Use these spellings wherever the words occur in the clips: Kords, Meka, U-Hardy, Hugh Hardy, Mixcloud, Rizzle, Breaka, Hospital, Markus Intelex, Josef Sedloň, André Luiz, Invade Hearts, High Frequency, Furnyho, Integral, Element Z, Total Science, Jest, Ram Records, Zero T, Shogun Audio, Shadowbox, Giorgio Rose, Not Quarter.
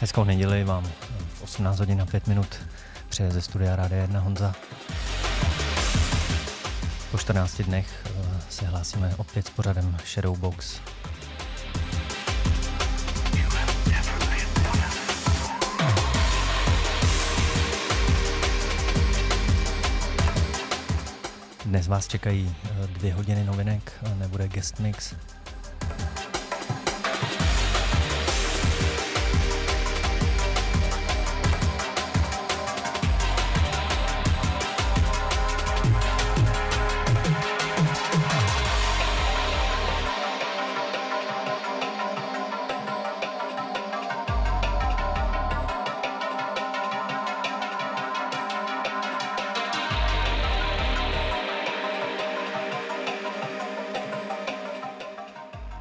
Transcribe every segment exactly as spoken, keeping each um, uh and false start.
Dneskou neděli vám v osmnáct hodin a pět minut přijde ze studia Rádia jedna Honza. Po čtrnácti dnech se hlásíme opět s pořadem Shadowbox. Dnes vás čekají dvě hodiny novinek, nebude guest mix.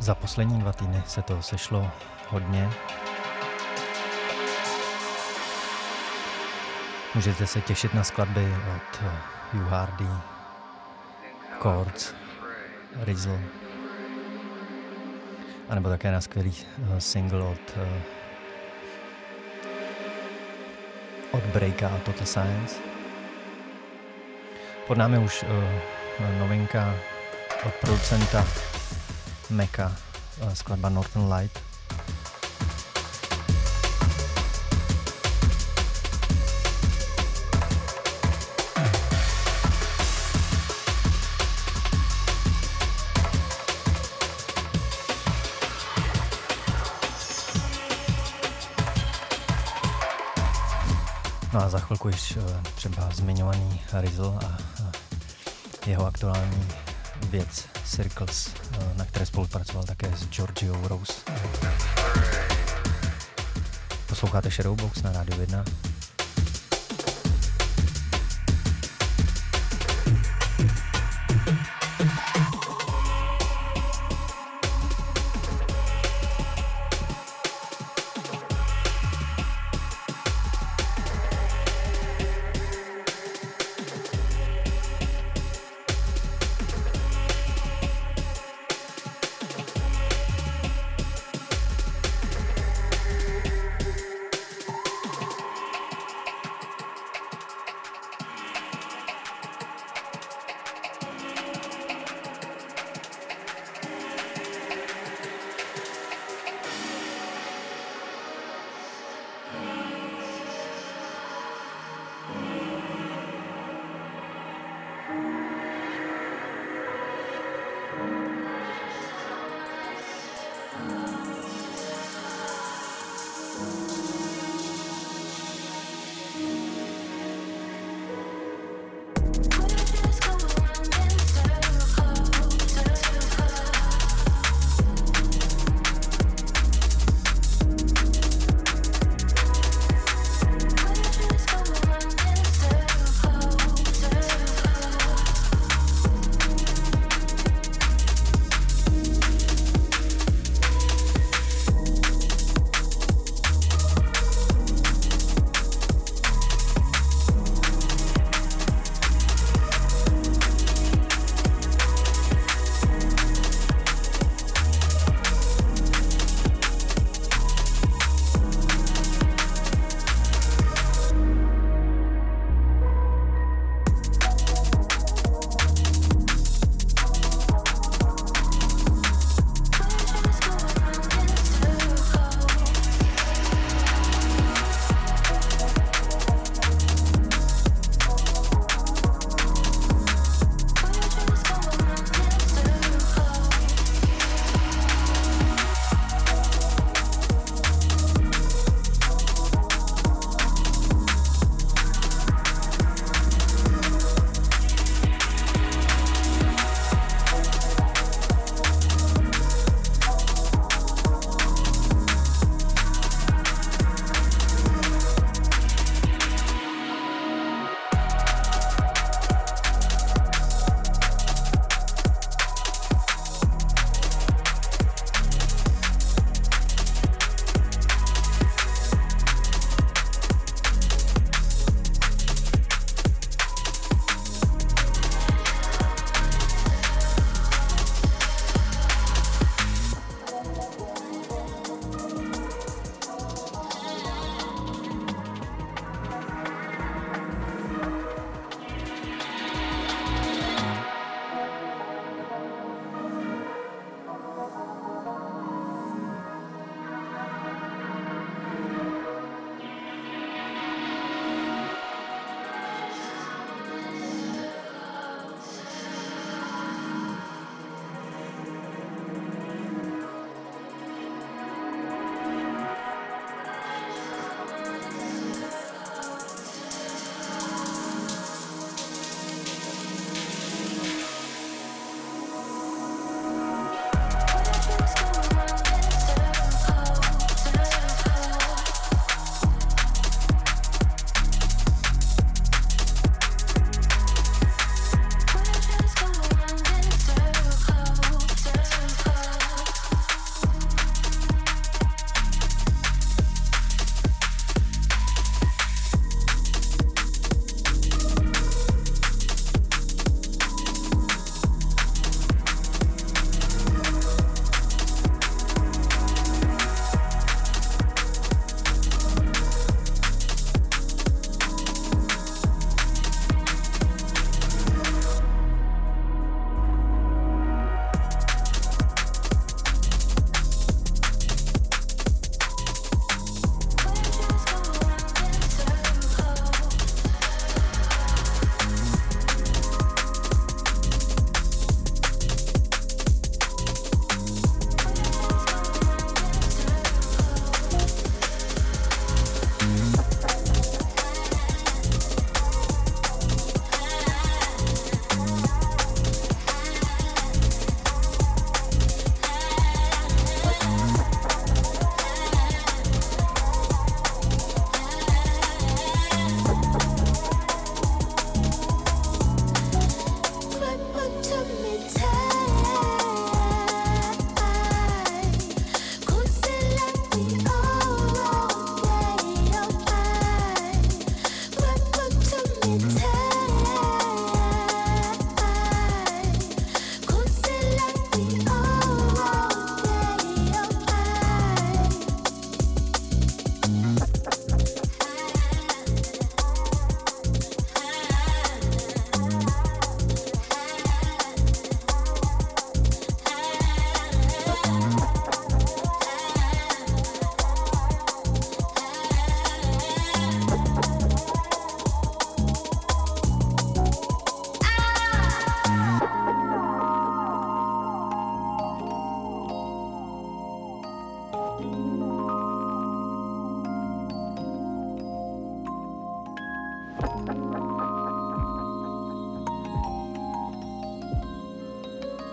Za poslední dva týdny se to sešlo hodně. Můžete se těšit na skladby od U-Hardy, Kords, Rizzle, anebo také na skvělý single od, od Breaka a Total Science. Pod námi už novinka od producenta Meka, skladba Northern Light. No a za chvilku již třeba zmiňovaný Rizzle a jeho aktuální věc Circles, na které spolupracoval také s Giorgio Rose. Posloucháte Shadowbox na Rádiu jedna.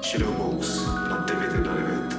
Shadowbox na devět jedna devět.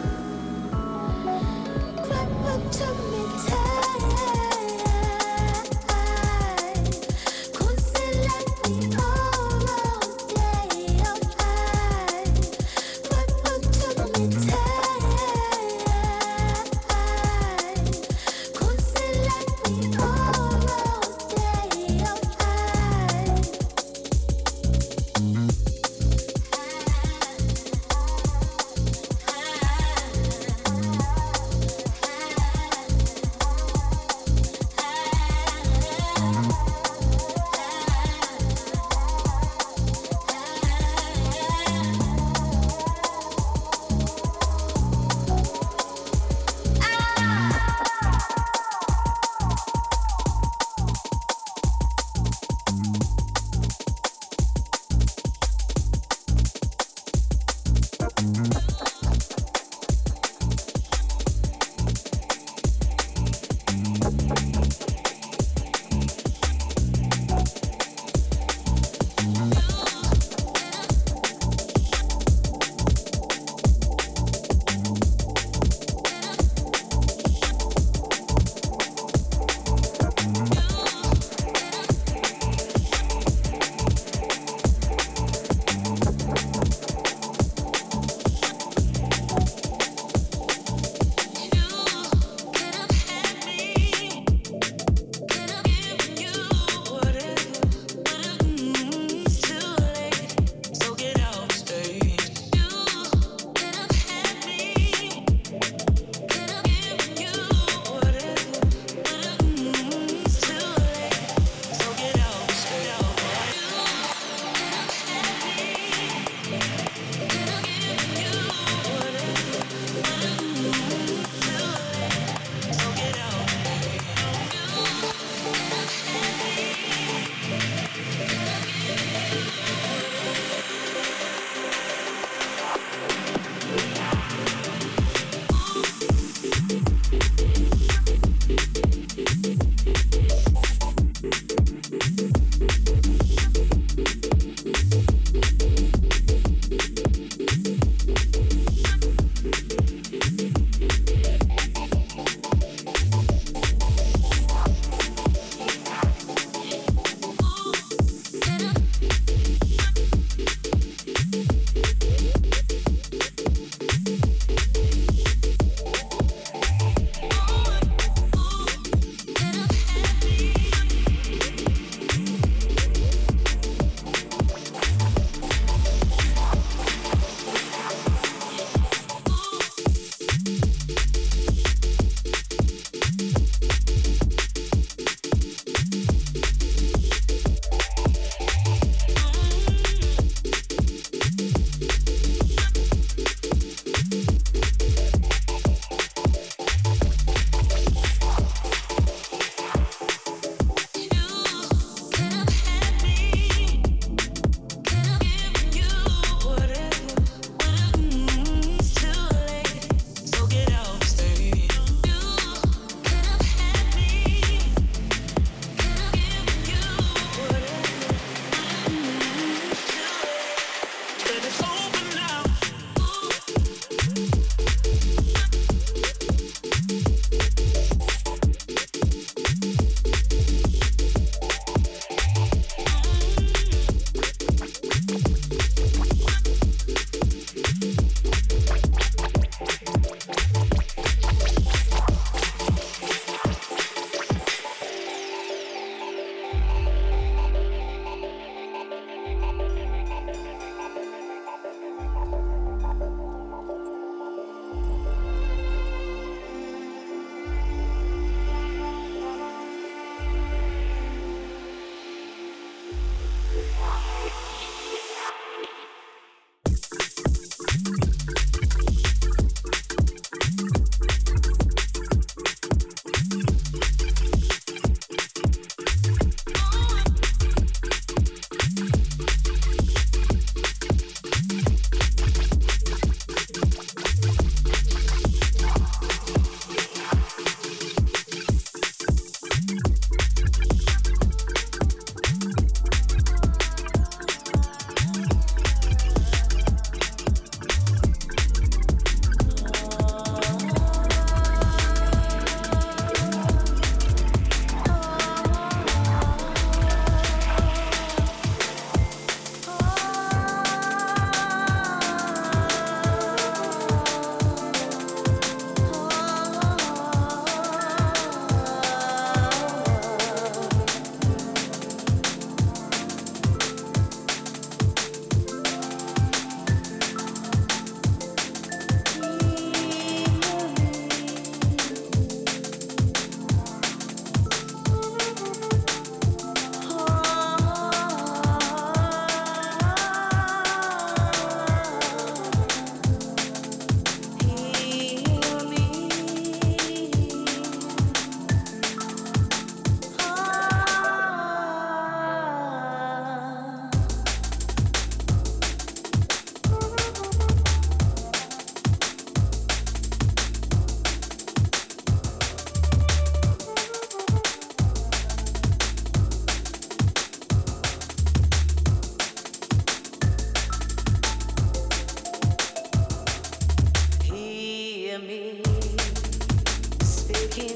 He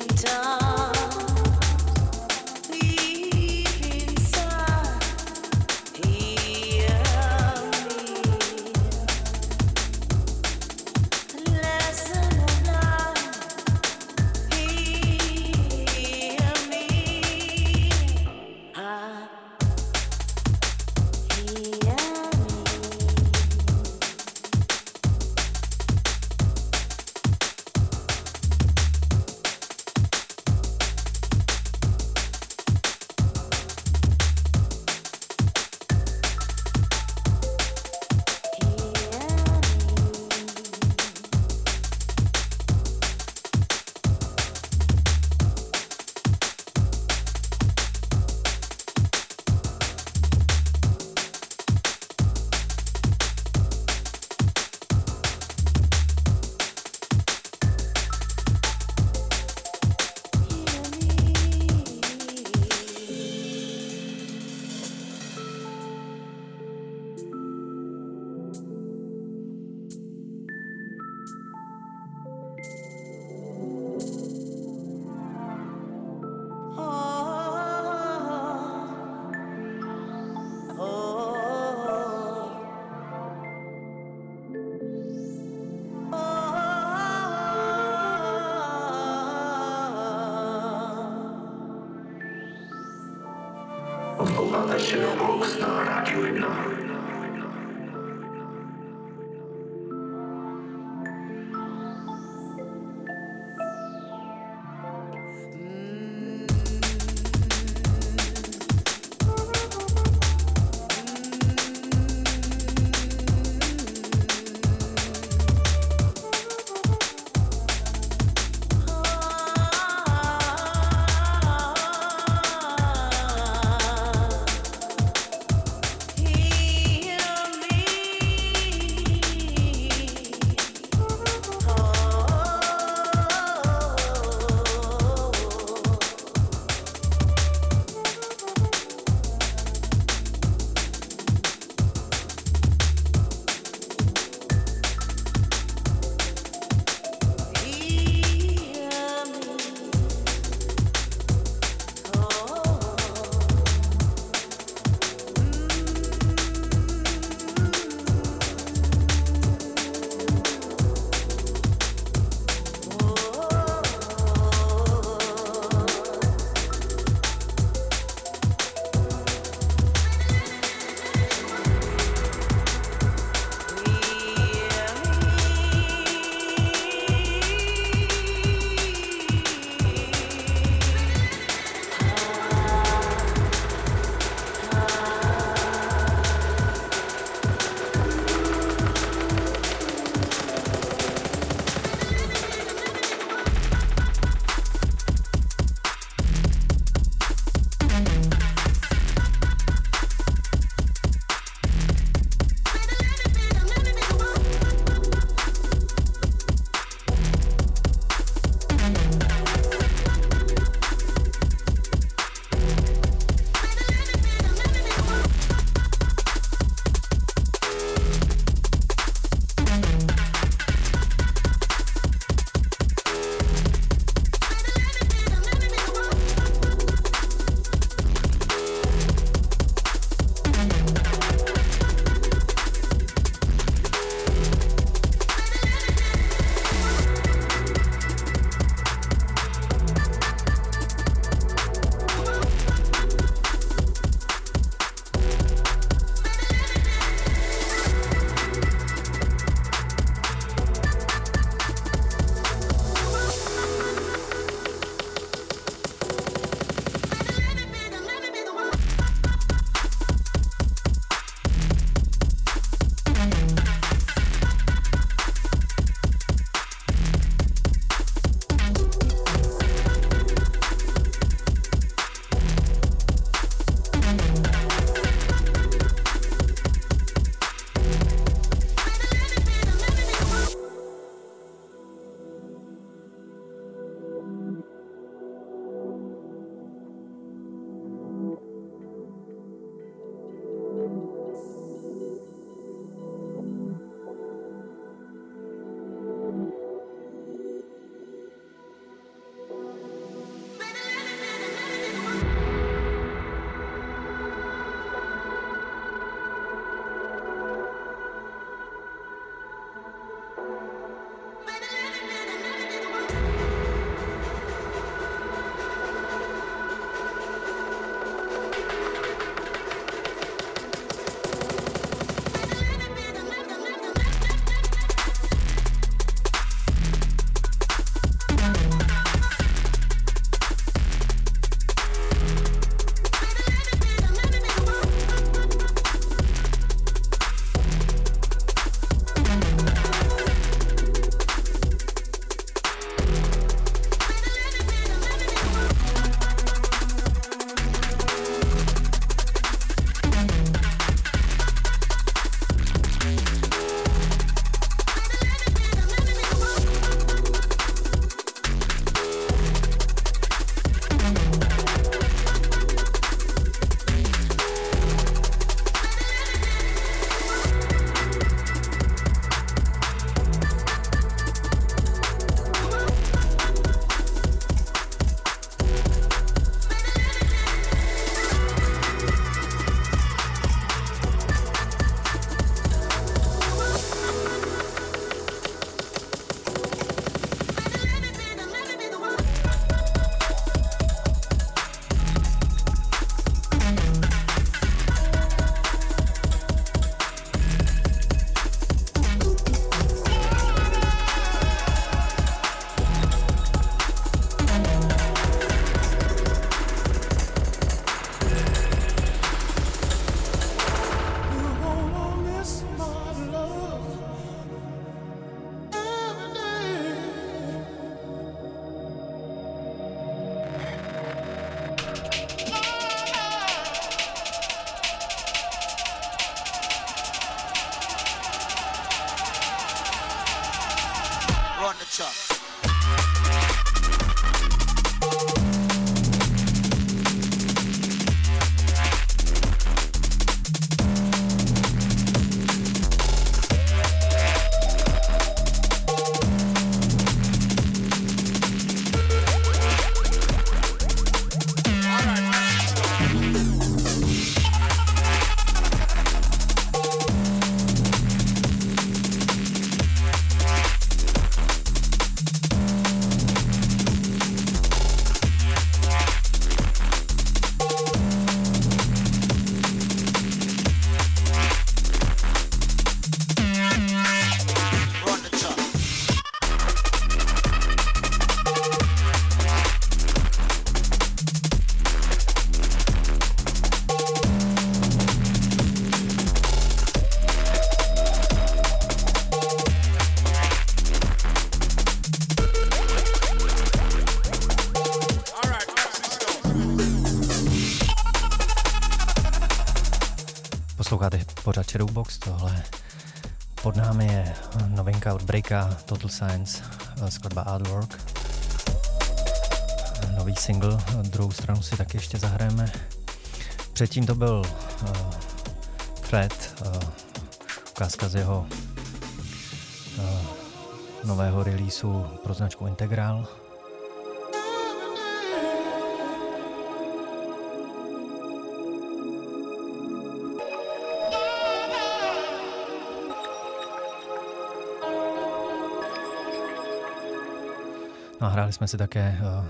Posloucháte pořád Shadowbox, tohle pod námi je novinka od Breaka, Total Science, skladba Artwork. Nový single, druhou stranu si taky ještě zahrajeme. Předtím to byl uh, Fred, uh, ukázka z jeho uh, nového releaseu pro značku Integral. A hráli jsme si také uh,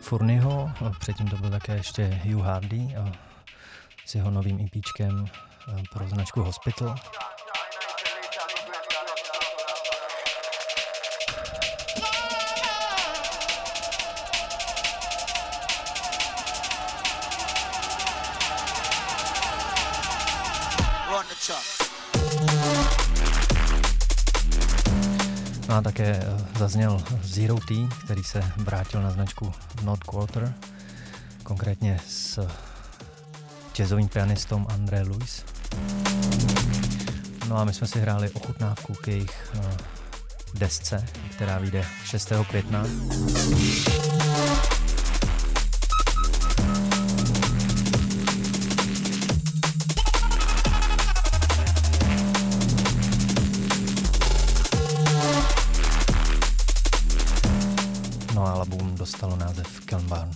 Furnyho, předtím to byl také ještě Hugh Hardy uh, s jeho novým EPčkem uh, pro značku Hospital. A také zazněl Zero T, který se vrátil na značku Not Quarter, konkrétně s jazzovým pianistou André Luiz. No a my jsme si hráli ochutnávku k jejich desce, která vyjde šestého května. Dostalo název Kelmbarn.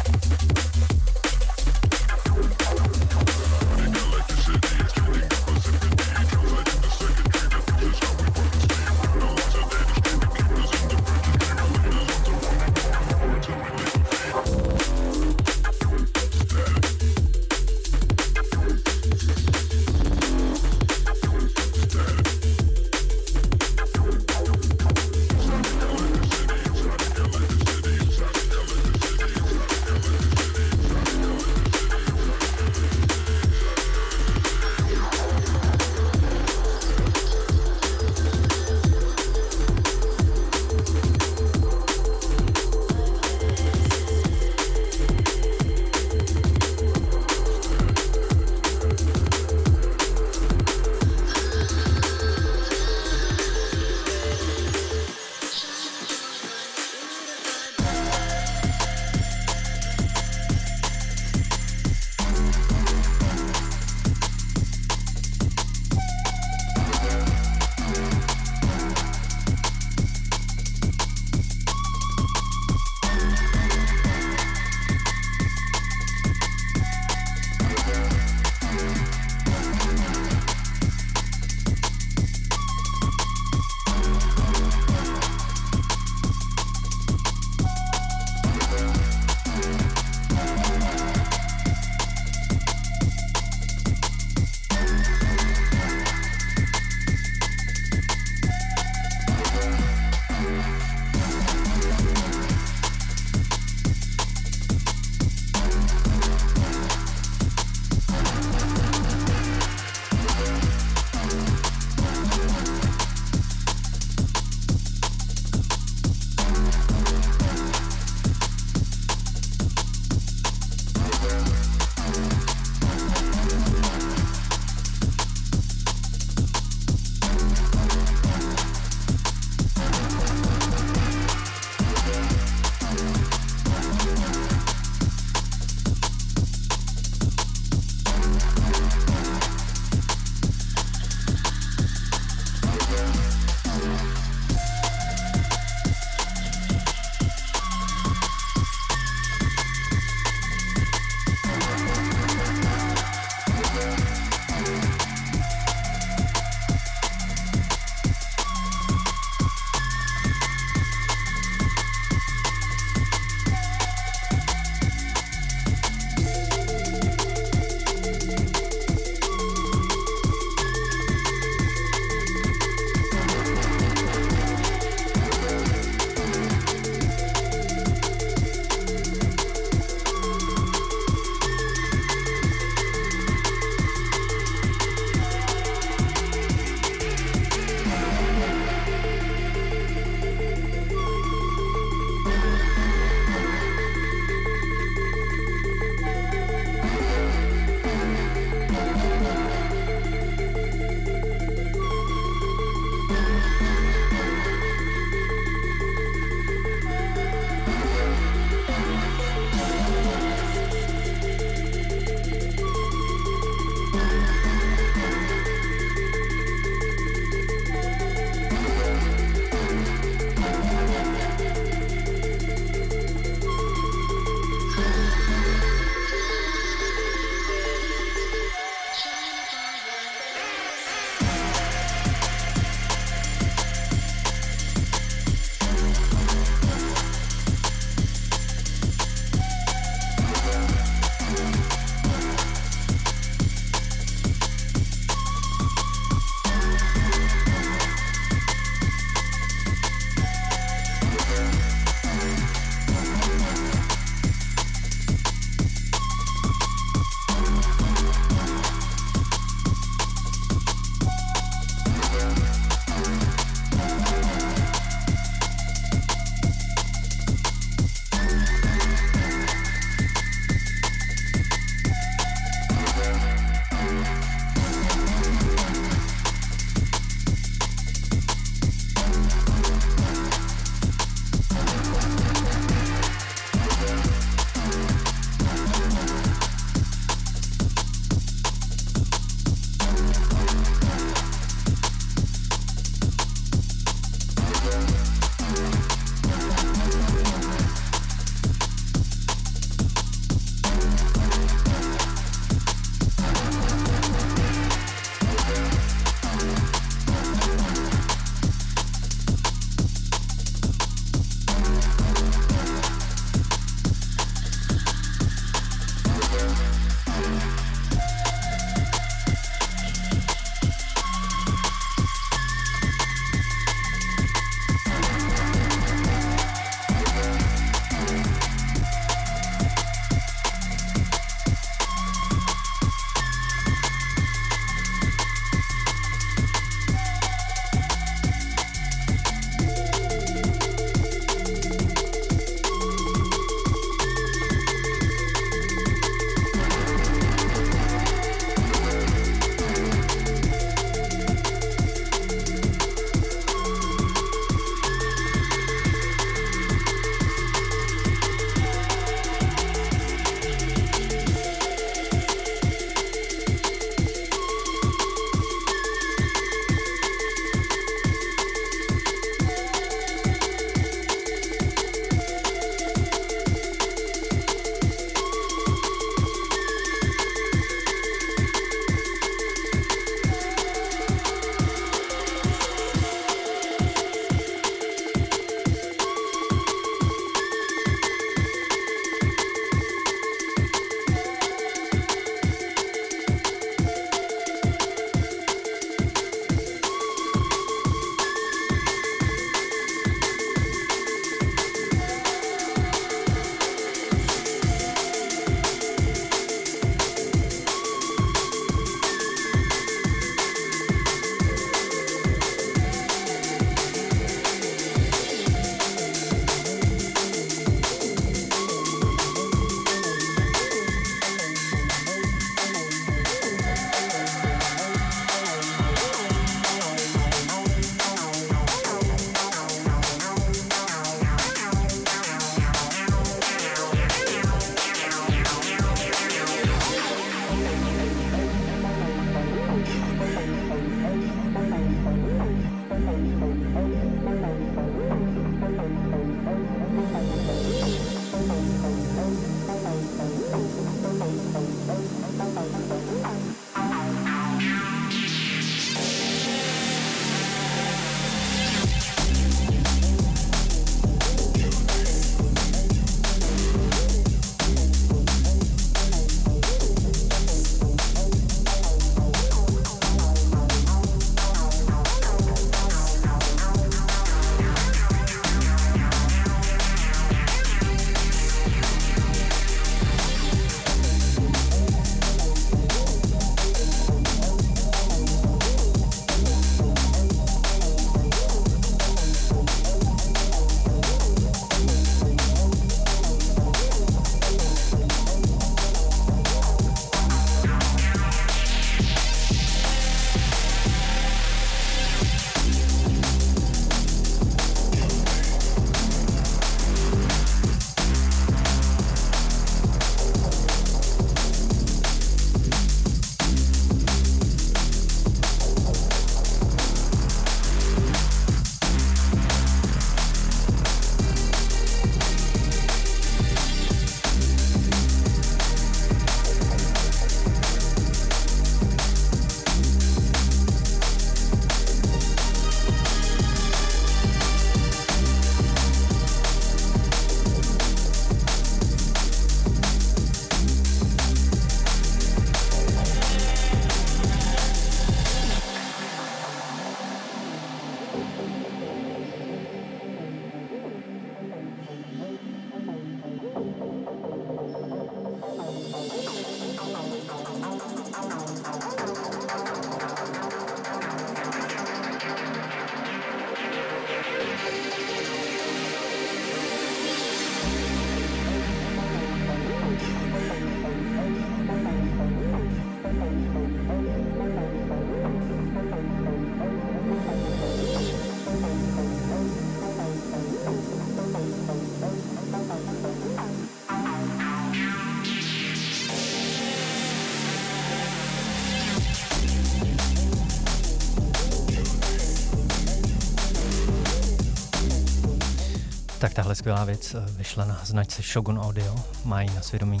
Tahle skvělá věc vyšla na značce Shogun Audio, mají na svědomí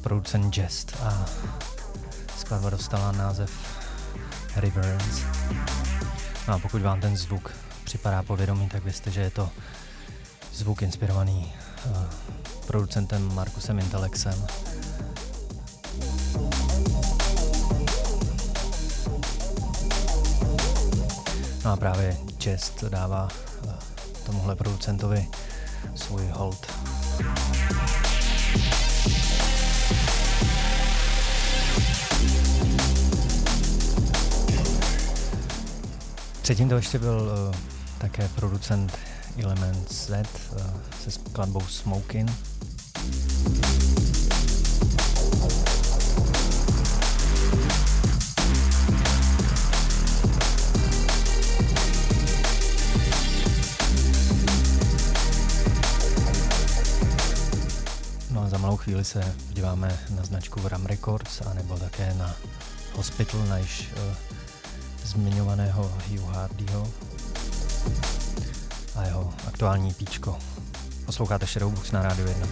producent Jest a skladba dostala název Reverence. No a pokud vám ten zvuk připadá povědomý, tak vězte, že je to zvuk inspirovaný producentem Markusem Intelexem. No a právě Jest dává tomuhle producentovi svůj hold. Předtím to ještě byl uh, také producent Element Z uh, se skladbou Smokin. Chvíli se podíváme na značku Ram Records a nebo také na Hospital, na již uh, zmiňovaného Hugh Hardyho a jeho aktuální píčko. Posloucháte Shadowbox na rádiu jedna.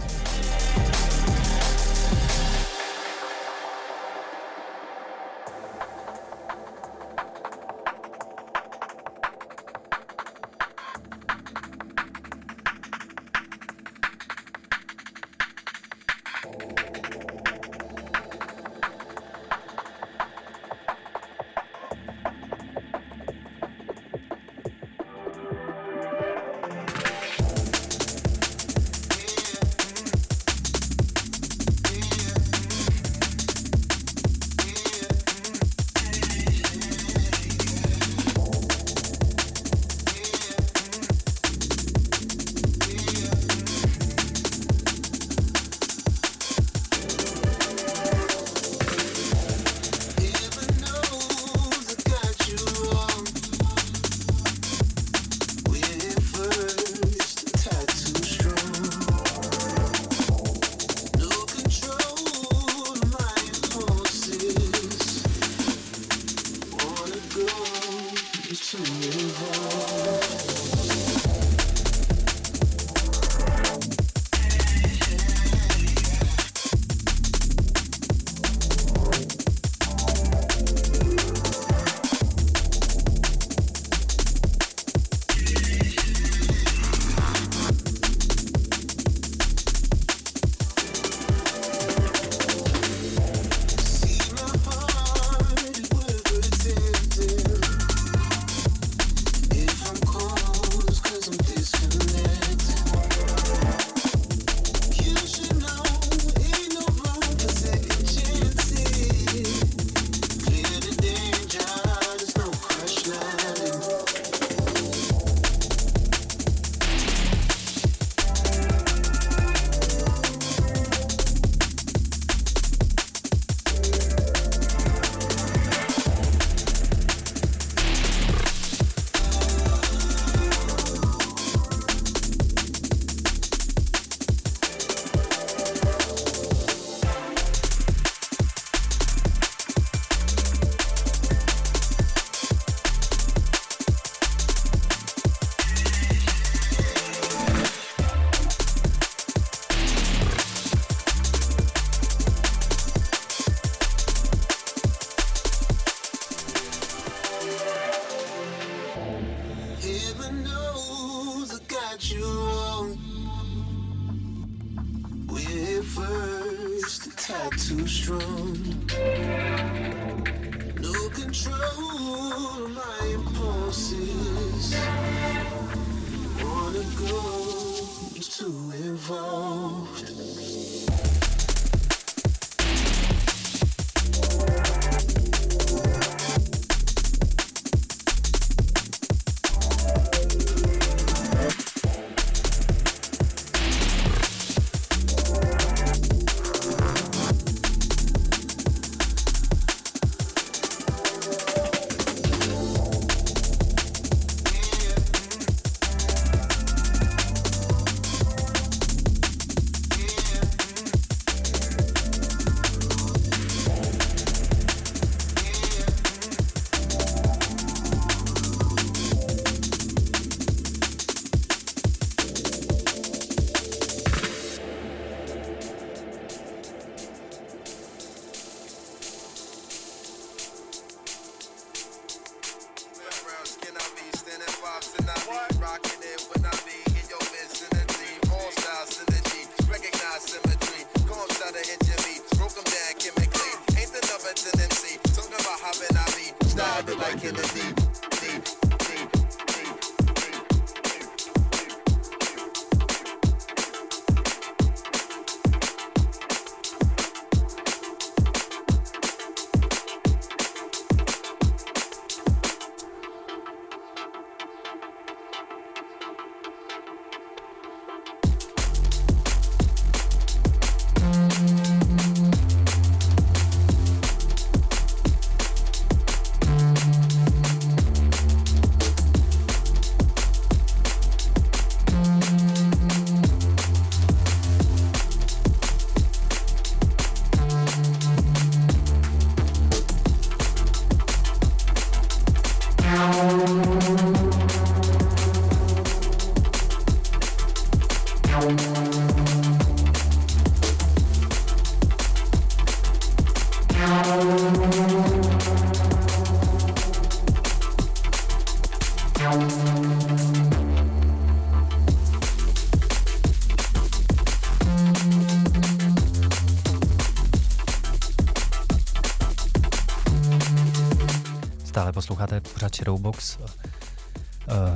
Posloucháte pořád Shadowbox.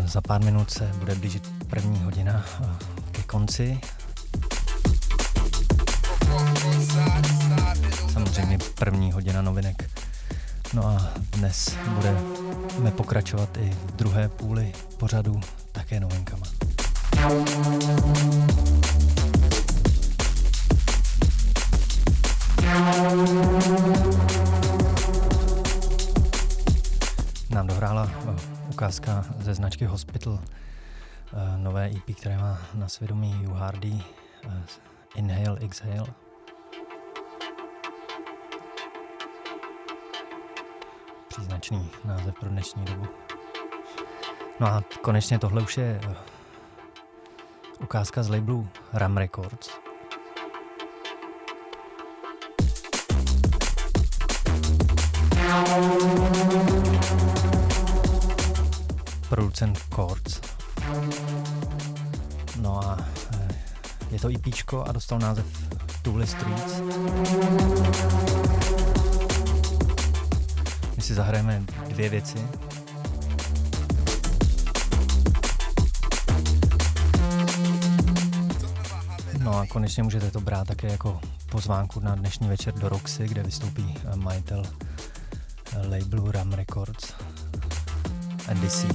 Za pár minut se bude blížit první hodina ke konci. Samozřejmě první hodina novinek. No a dnes budeme pokračovat i v druhé půli pořadu také novinkama. Ukázka ze značky Hospital, nové E P, které má na svědomí U-Hardy, Inhale, Exhale. Příznačný název pro dnešní dobu. No a konečně tohle už je ukázka z labelu Ram Records. Producent Kords. No a je to EPčko a dostal název Tool Streets. My si zahrajeme dvě věci. No a konečně můžete to brát také jako pozvánku na dnešní večer do Roxy, kde vystoupí majitel labelu Ram Records. N D C.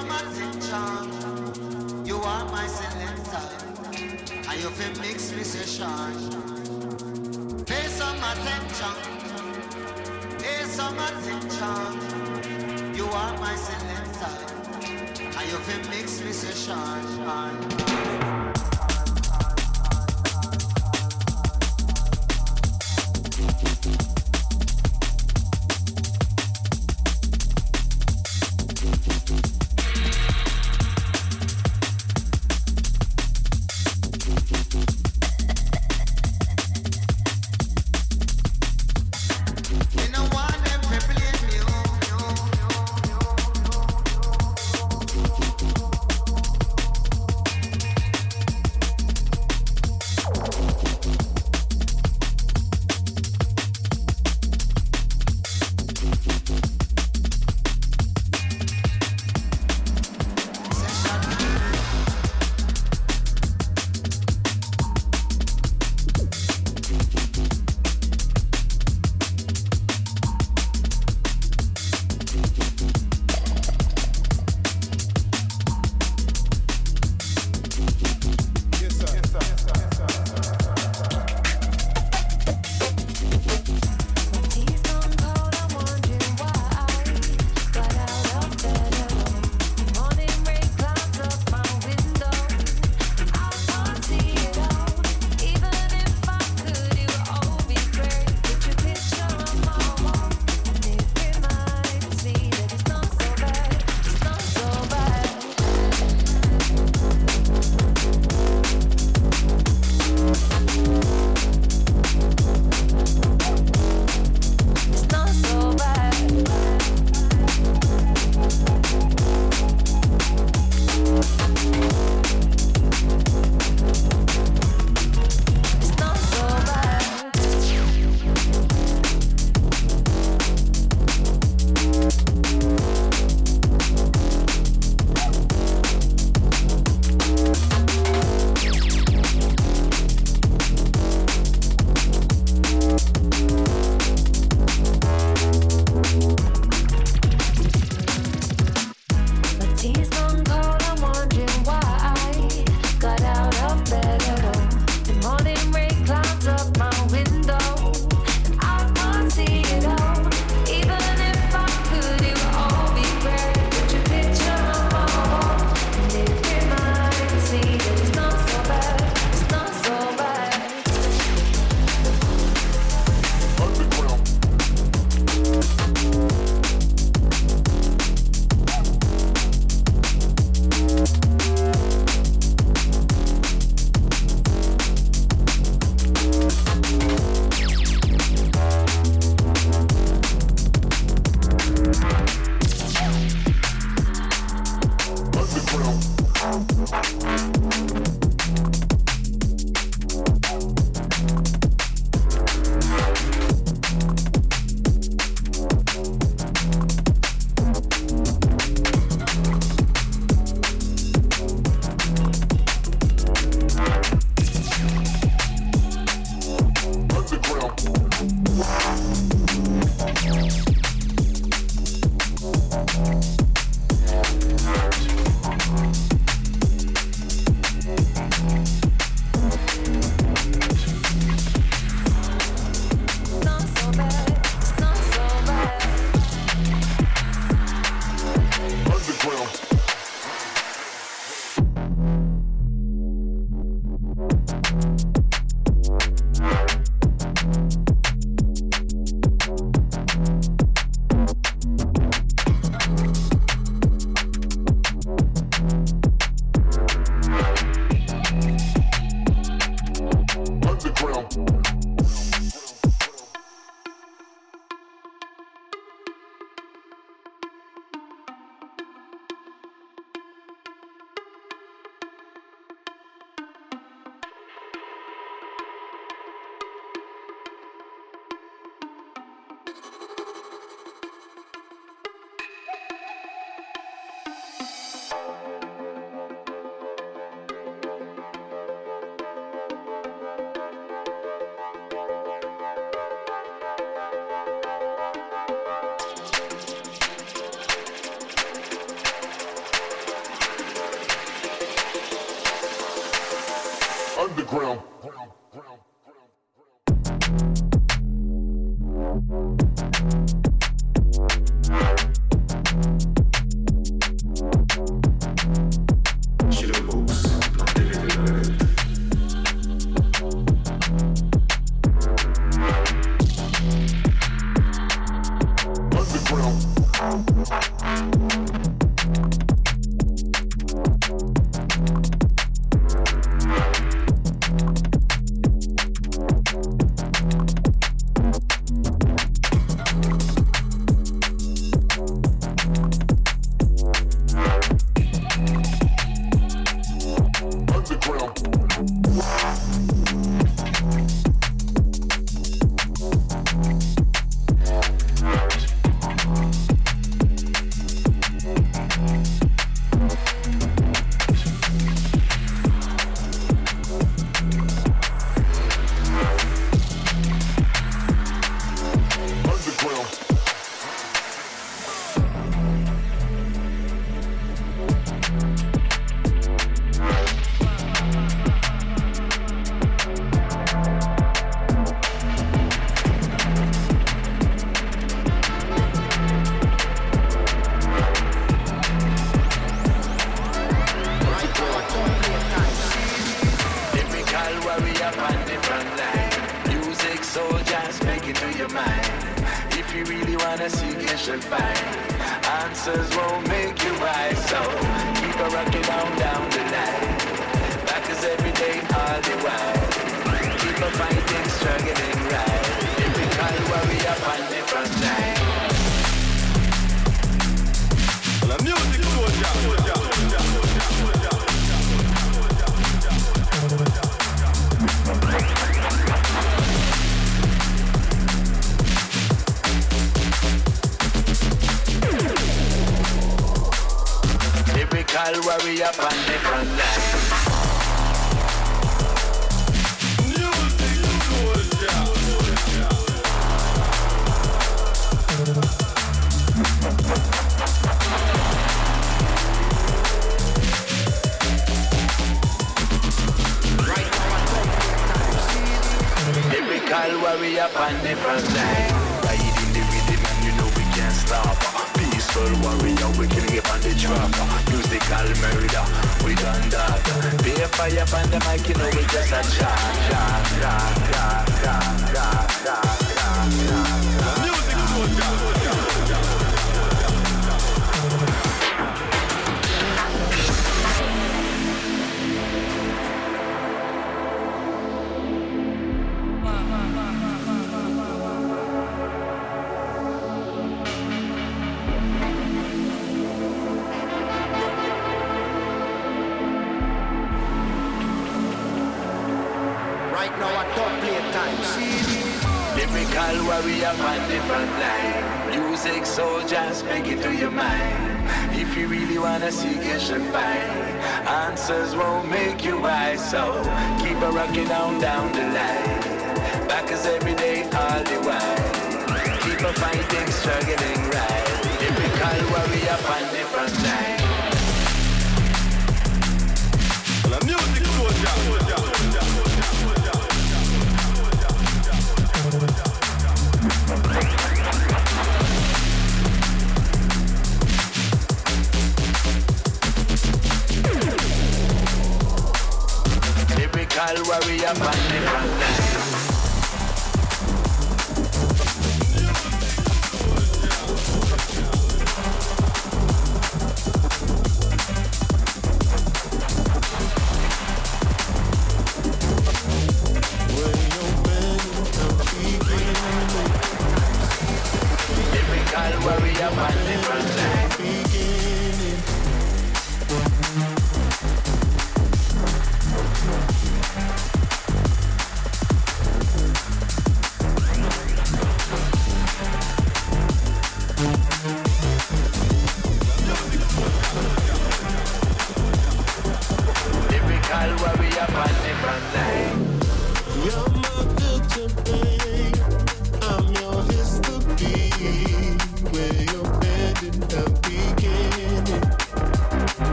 are my tension, you are my selector, and you feel mixed musician. Pay some attention, pay some attention, you are my selector, and you feel mixed musician.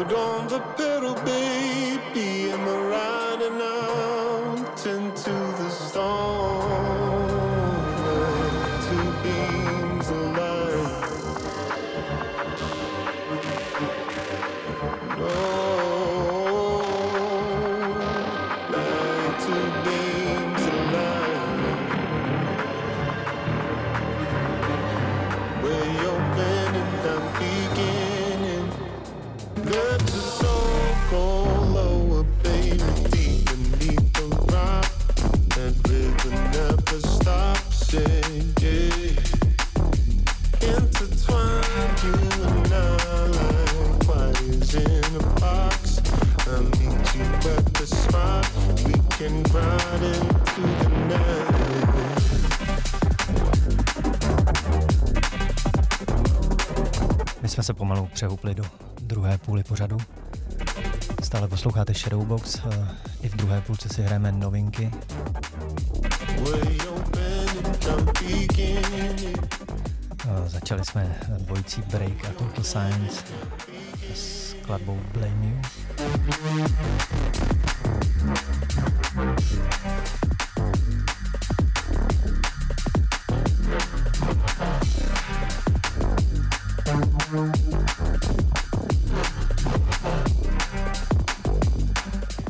Put on the pedal, baby, and we're riding out into the storm like two beams of light. No, like two beams of light. Where you're bending, I'm beginning. Let your soul go lower, baby, deep beneath the rock. That rhythm never stops, yeah, yeah. Intertwine you and I like wires in a box. I'll meet you at the spot. We can ride into the night. My jsme se pomalu přehupli do druhé půli pořadu. Stále posloucháte Shadowbox, i v druhé půlce si hrajeme novinky. Začali jsme dvojicí Break a Total Science s skladbou Blame You.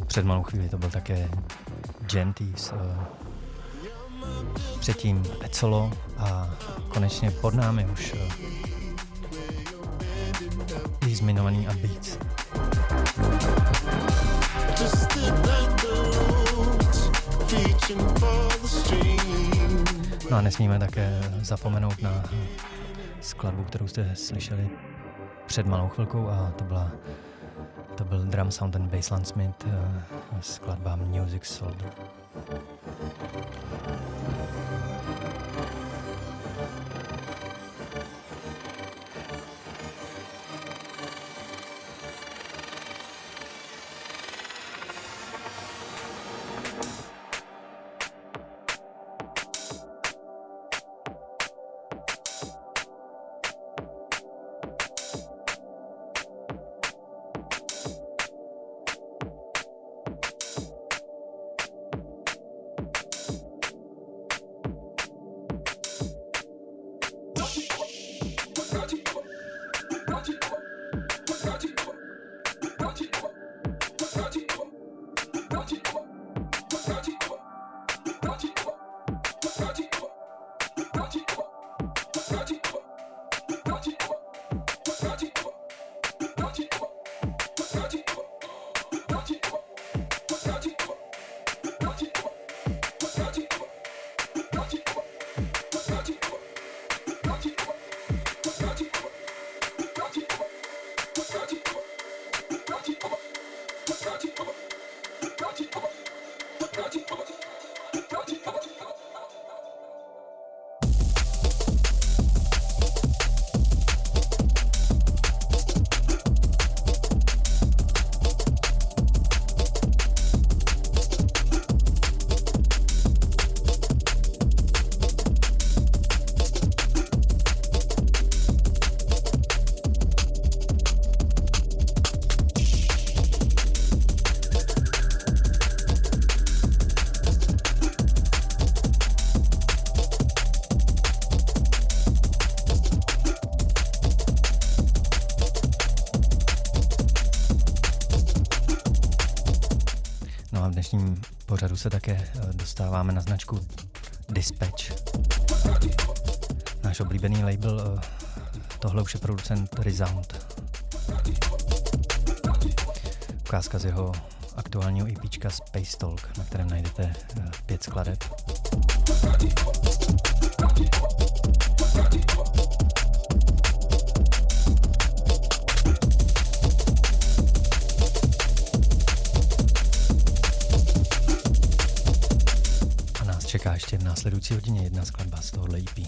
Před malou chvíli to byl také Gentis, předtím Ecolo a konečně pod námi už i zmiňovaný a Beats. No a nesmíme také zapomenout na skladbu, kterou jste slyšeli před malou chvilkou, a to byla To byl Drum Sound and Bassland Smith, uh, skladba Music Soldier. Pořadu se také dostáváme na značku Dispatch. Náš oblíbený label, tohle už je producent Resound. Ukázka z jeho aktuálního EPčka Space Talk, na kterém najdete pět skladeb. Čeká ještě v následující hodině jedna skladba z tohohle E P.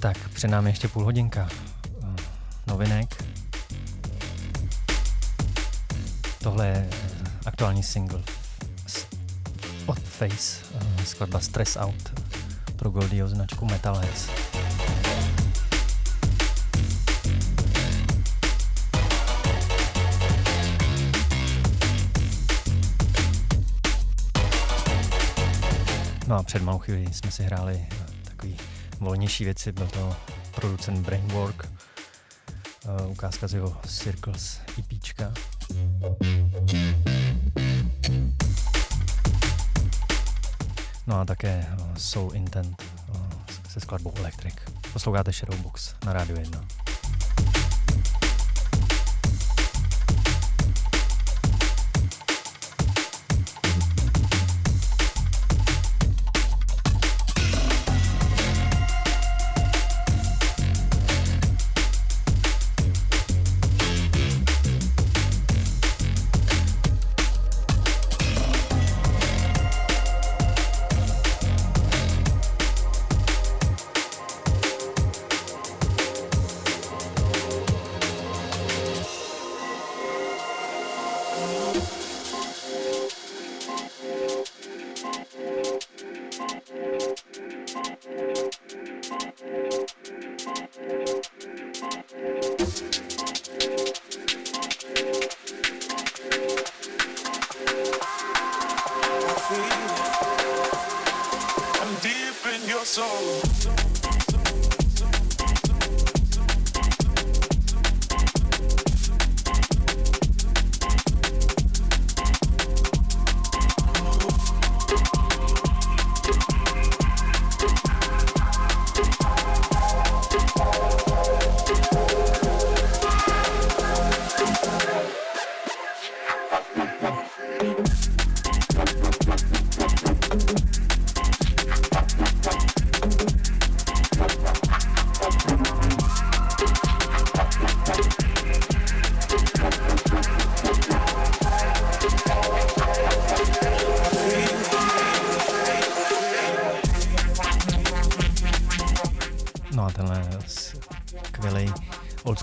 Tak před námi ještě půl hodinka novinek. Tohle je aktuální single od Face, skladba Stress Out pro Goldio značku Metalheads. No a před malou chvíli jsme si hráli takový volnější věci, byl to producent Brainwork, ukázka z jeho Circles EPčka. No a také Soul Intent se skladbou Electric. Posloucháte Shadowbox na Rádiu jedna.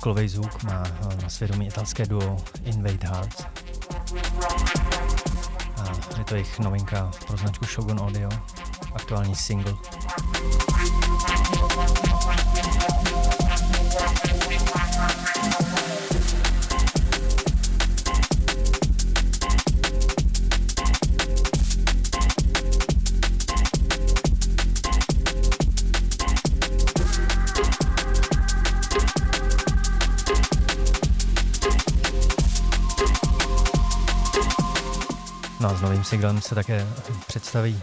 Skvělý zvuk má na svědomí italské duo Invade Hearts. A je to jejich novinka pro značku Shogun Audio, aktuální single. S novým singlem se také představí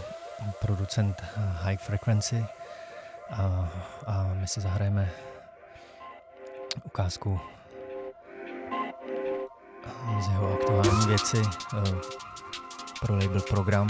producent High Frequency a, a my si zahrajeme ukázku z jeho aktuální věci pro label Program.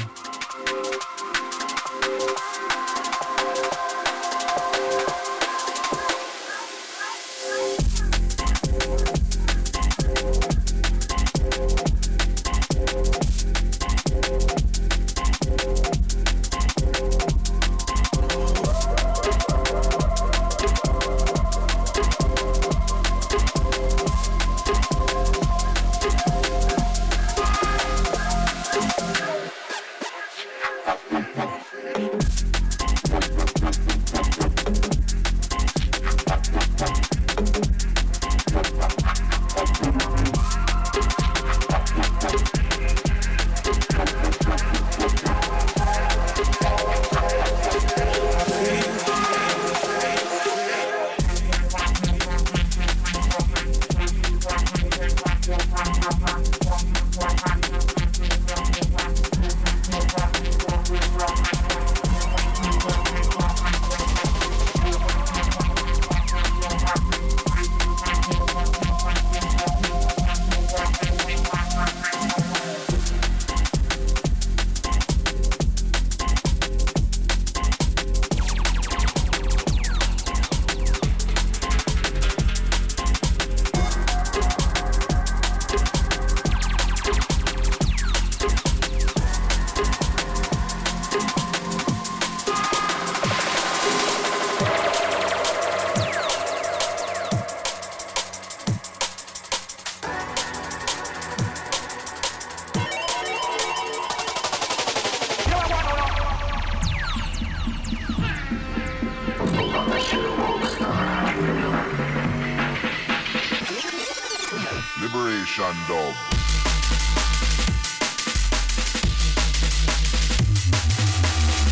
crescendo.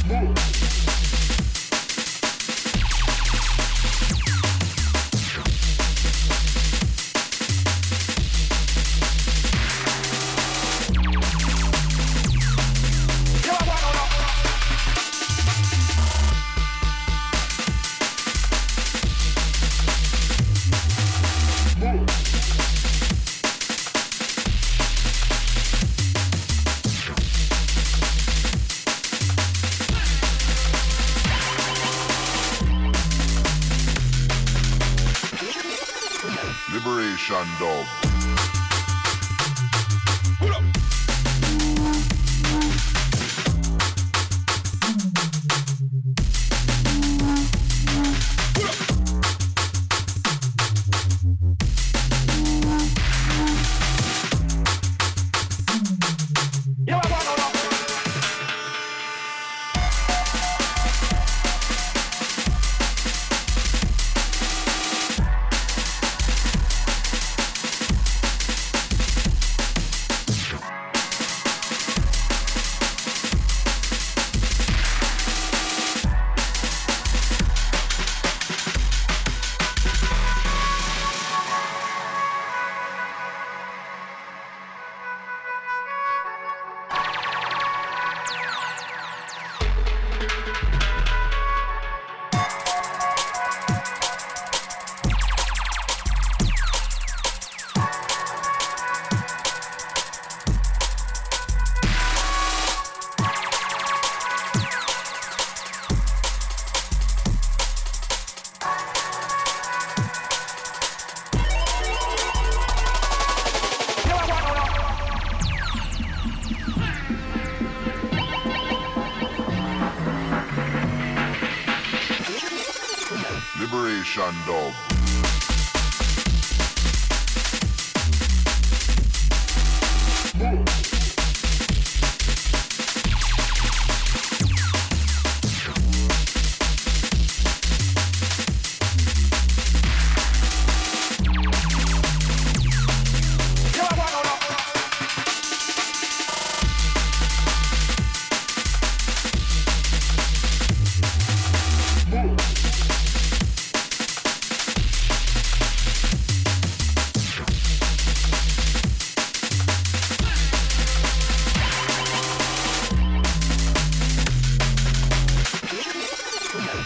Move.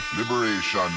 Liberation.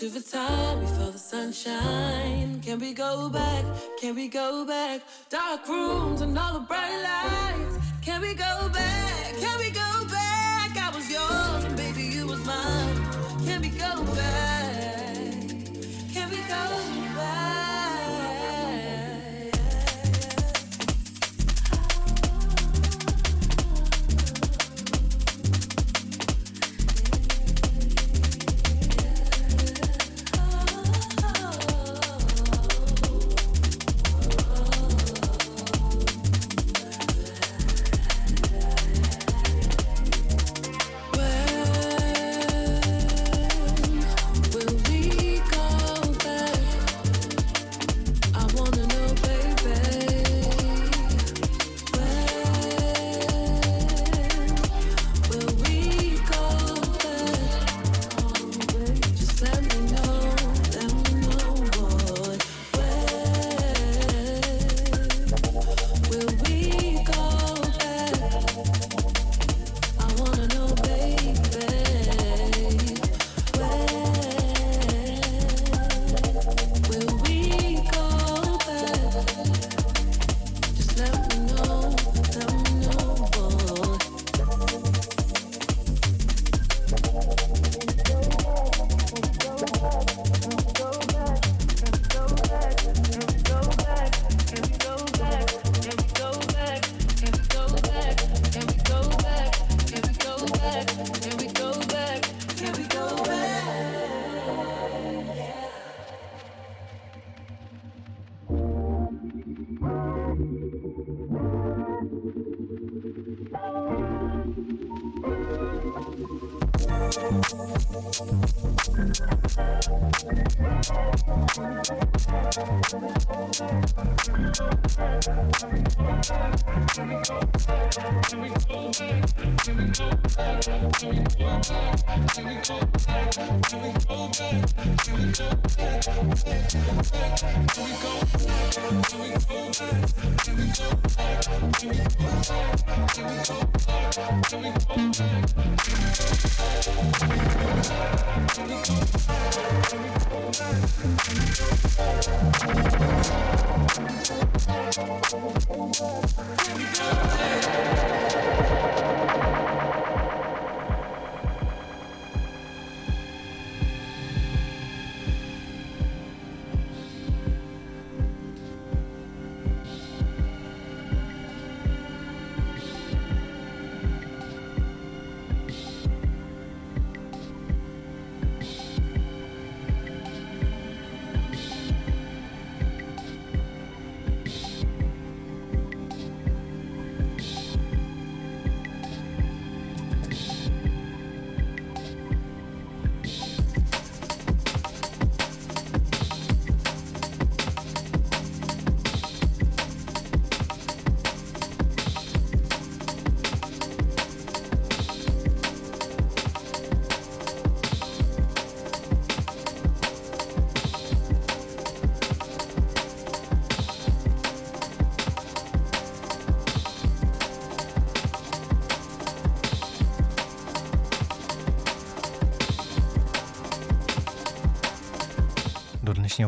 to the time before the sunshine. Can we go back? Can we go back? Dark rooms and all the bright lights. Can we go back? Can we go back? I was yours and baby you was mine. Can we go back? Can we go back?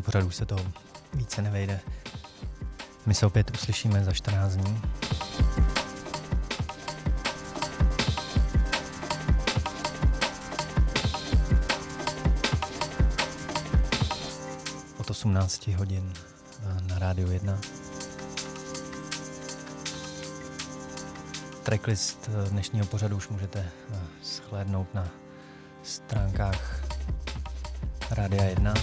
Pořád už se toho více nevejde. My se opět uslyšíme za čtrnáct dní. Od osmnáct hodin na Rádiu jedna. Tracklist dnešního pořadu už můžete shlédnout na stránkách Rádia jedna.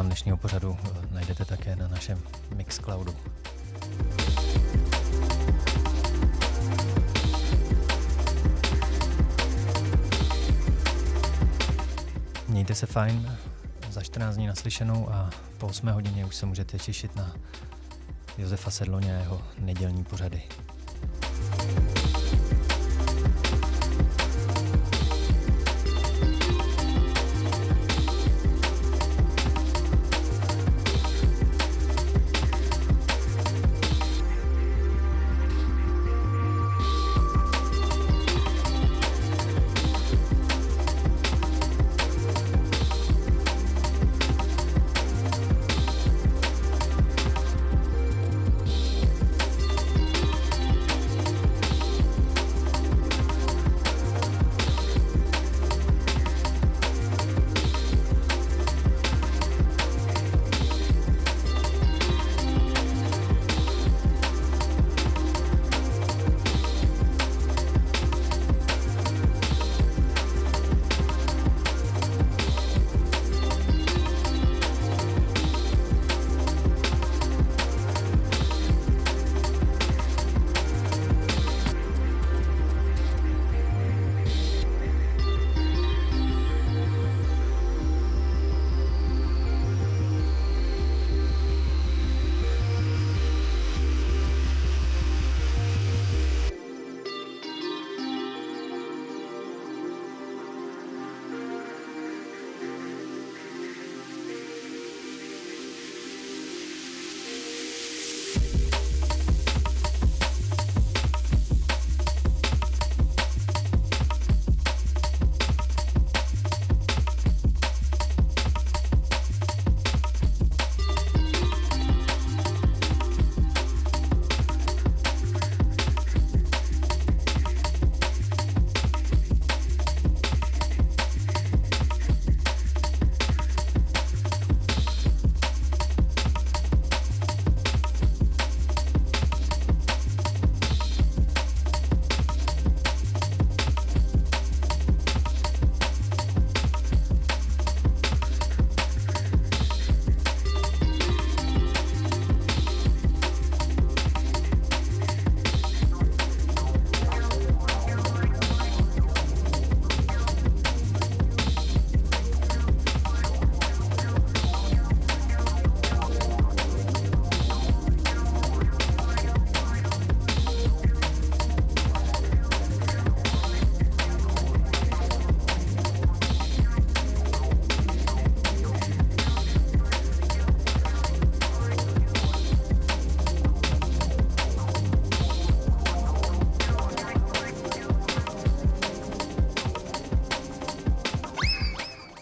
Dnešního pořadu najdete také na našem Mixcloudu. Mějte se fajn, za čtrnáct dní naslyšenou a po osmé hodině už se můžete těšit na Josefa Sedloně a jeho nedělní pořady.